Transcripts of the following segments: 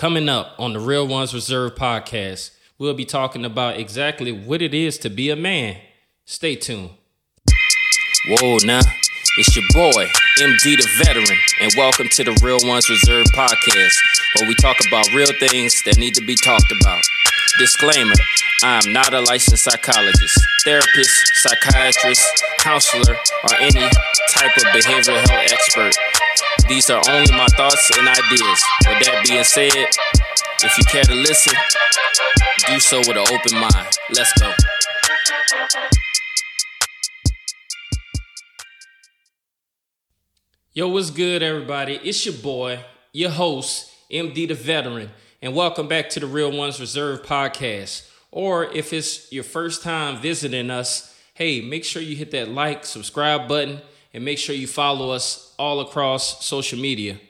Coming up on the Real Ones Reserve Podcast, we'll be talking about exactly what it is to be a man. Stay tuned. Whoa, now, it's your boy, MD the Veteran, and welcome to the Real Ones Reserve Podcast, where we talk about real things that need to be talked about. Disclaimer, I am not a licensed psychologist, therapist, psychiatrist, counselor, or any type of behavioral health expert. These are only my thoughts and ideas. With that being said, if you care to listen, do so with an open mind. Let's go. Yo, what's good, everybody? It's your boy, your host, MD the Veteran, and welcome back to the Real Ones Reserve Podcast. Or if it's your first time visiting us, hey, make sure you hit that like, subscribe button, and make sure you follow us all across social media.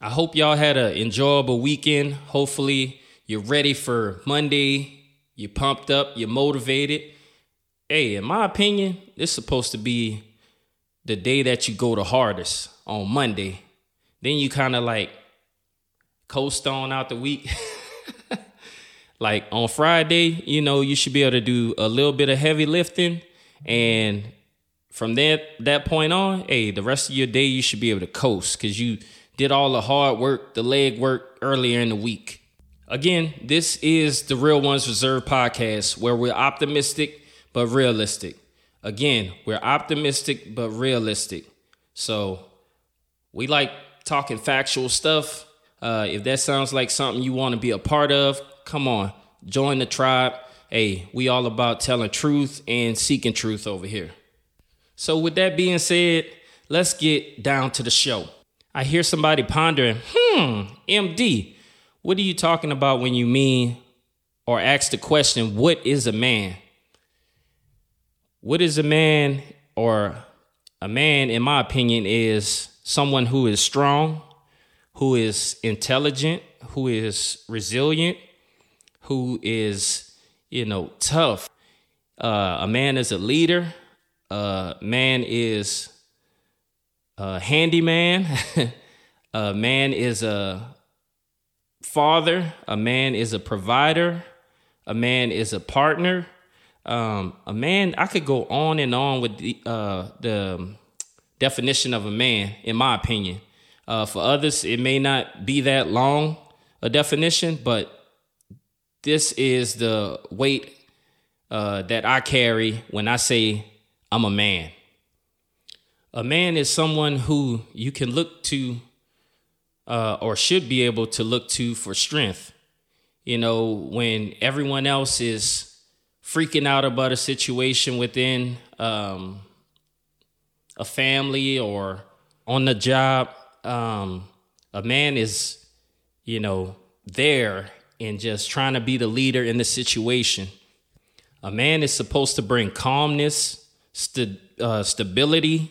I hope y'all had an enjoyable weekend. Hopefully, you're ready for Monday. You're pumped up. You're motivated. Hey, in my opinion, this is supposed to be the day that you go the hardest, on Monday. Then you kind of like coast on out the week. Like on Friday, you know, you should be able to do a little bit of heavy lifting. And from that point on, hey, the rest of your day, you should be able to coast because you did all the hard work, the leg work earlier in the week. Again, this is the Real Ones Reserve Podcast, where we're optimistic but realistic. Again, we're optimistic but realistic. So we like talking factual stuff. If that sounds like something you want to be a part of, come on, join the tribe. Hey, we all about telling truth and seeking truth over here. So with that being said, let's get down to the show. I hear somebody pondering, MD, what are you talking about when you mean or ask the question, what is a man? What is a man, or a man, in my opinion, is someone who is strong, who is intelligent, who is resilient, who is, you know, tough. A man is a leader. A man is a handyman. A man is a father. A man is a provider. A man is a partner. A man, I could go on and on with the definition of a man, in my opinion. For others, it may not be that long a definition, but this is the weight that I carry when I say I'm a man. A man is someone who you can look to or should be able to look to for strength. You know, when everyone else is freaking out about a situation within a family or on the job, a man is, you know, there and just trying to be the leader in the situation. A man is supposed to bring calmness, stability,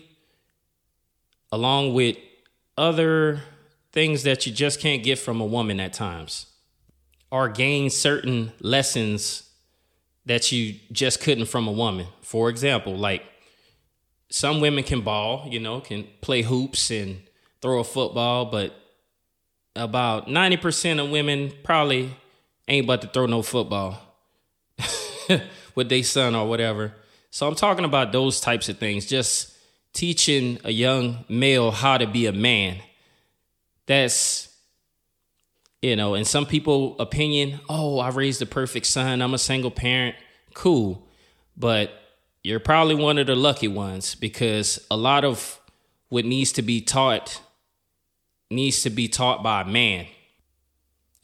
along with other things that you just can't get from a woman at times, or gain certain lessons that you just couldn't from a woman. For example, like some women can ball, you know, can play hoops and throw a football, but about 90% of women probably ain't about to throw no football with their son or whatever. So I'm talking about those types of things, just teaching a young male how to be a man. That's, you know, in some people's opinion, oh, I raised the perfect son. I'm a single parent. Cool. But you're probably one of the lucky ones, because a lot of what needs to be taught by a man.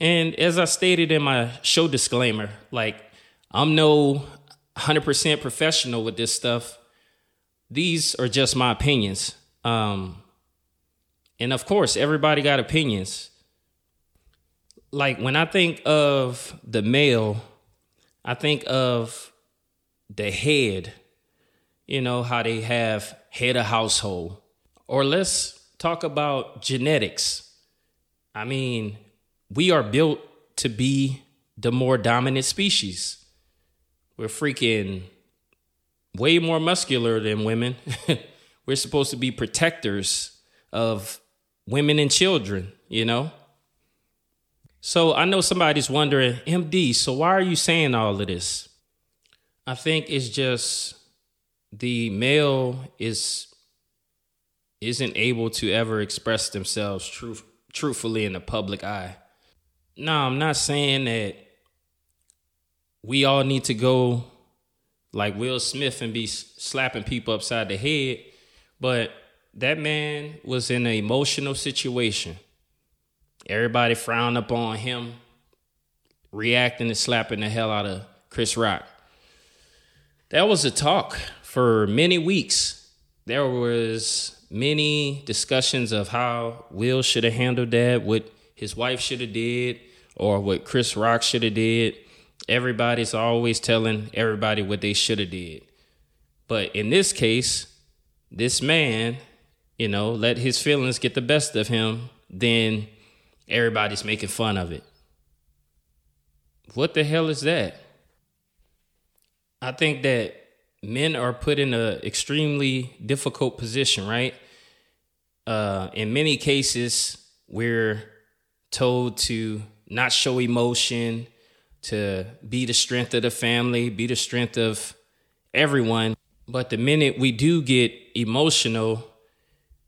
And as I stated in my show disclaimer, like, I'm no 100% professional with this stuff. These are just my opinions. And of course, everybody got opinions. Like when I think of the male, I think of the head, you know, how they have head of household. Or let's talk about genetics. I mean, we are built to be the more dominant species. We're freaking way more muscular than women. We're supposed to be protectors of women and children, you know? So I know somebody's wondering, MD, so why are you saying all of this? I think it's just the male isn't able to ever express themselves truthfully in the public eye. No, I'm not saying that we all need to go like Will Smith and be slapping people upside the head, but that man was in an emotional situation. Everybody frowned upon him reacting and slapping the hell out of Chris Rock. That was a talk for many weeks. There was many discussions of how Will should have handled that, what his wife should have did, or what Chris Rock should have did. Everybody's always telling everybody what they should have did. But in this case, this man, let his feelings get the best of him, then everybody's making fun of it. What the hell is that? I think that men are put in an extremely difficult position, right? In many cases, we're told to not show emotion, to be the strength of the family, be the strength of everyone. But the minute we do get emotional,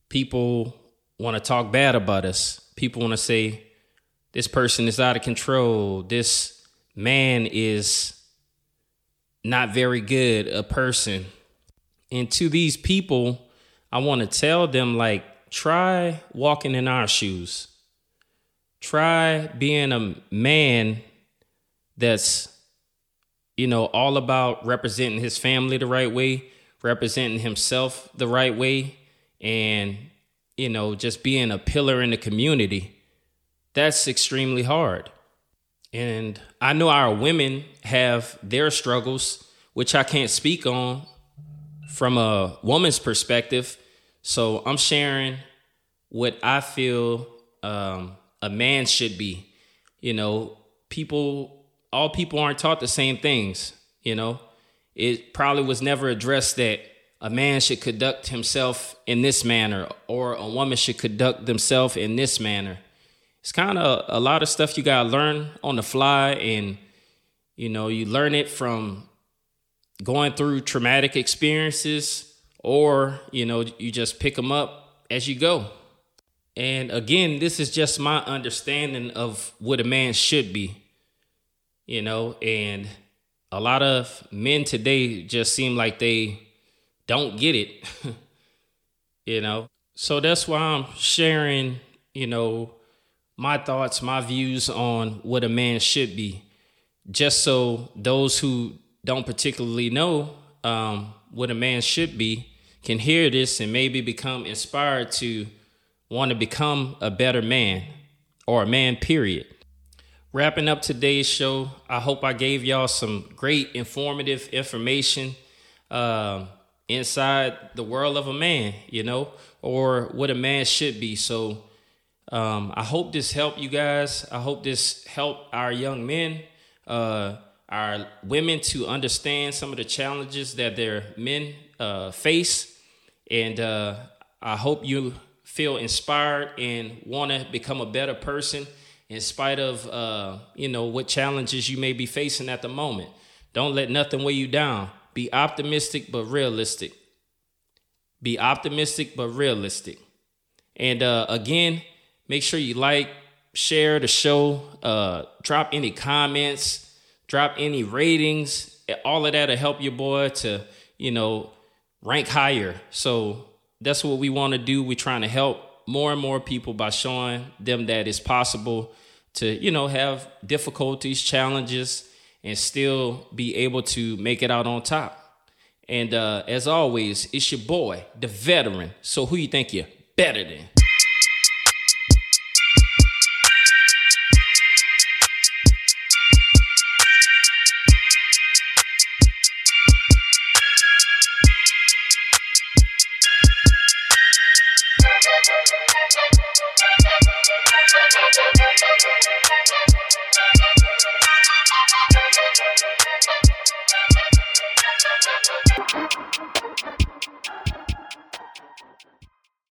people want to talk bad about us. People want to say, this person is out of control. This man is not very good a person. And to these people, I want to tell them, try walking in our shoes. Try being a man that's, all about representing his family the right way, representing himself the right way, and just being a pillar in the community. That's extremely hard. And I know our women have their struggles, which I can't speak on from a woman's perspective. So I'm sharing what I feel a man should be. All people aren't taught the same things. It probably was never addressed that a man should conduct himself in this manner, or a woman should conduct themselves in this manner. It's kind of a lot of stuff you got to learn on the fly. And, you learn it from going through traumatic experiences, or, you just pick them up as you go. And again, this is just my understanding of what a man should be, and a lot of men today just seem like they don't get it, So that's why I'm sharing, my thoughts, my views on what a man should be, just so those who don't particularly know what a man should be can hear this and maybe become inspired to want to become a better man, or a man, period. Wrapping up today's show, I hope I gave y'all some great informative information inside the world of a man, or what a man should be. So I hope this helped you guys. I hope this helped our young men, our women to understand some of the challenges that their men face. And I hope you feel inspired and want to become a better person in spite of, what challenges you may be facing at the moment. Don't let nothing weigh you down. Be optimistic, but realistic. And again, make sure you share the show, drop any comments, drop any ratings. All of that will help your boy to, rank higher. So that's what we want to do. We're trying to help more and more people by showing them that it's possible to, have difficulties, challenges, and still be able to make it out on top. And as always, it's your boy, the veteran. So who you think you're better than?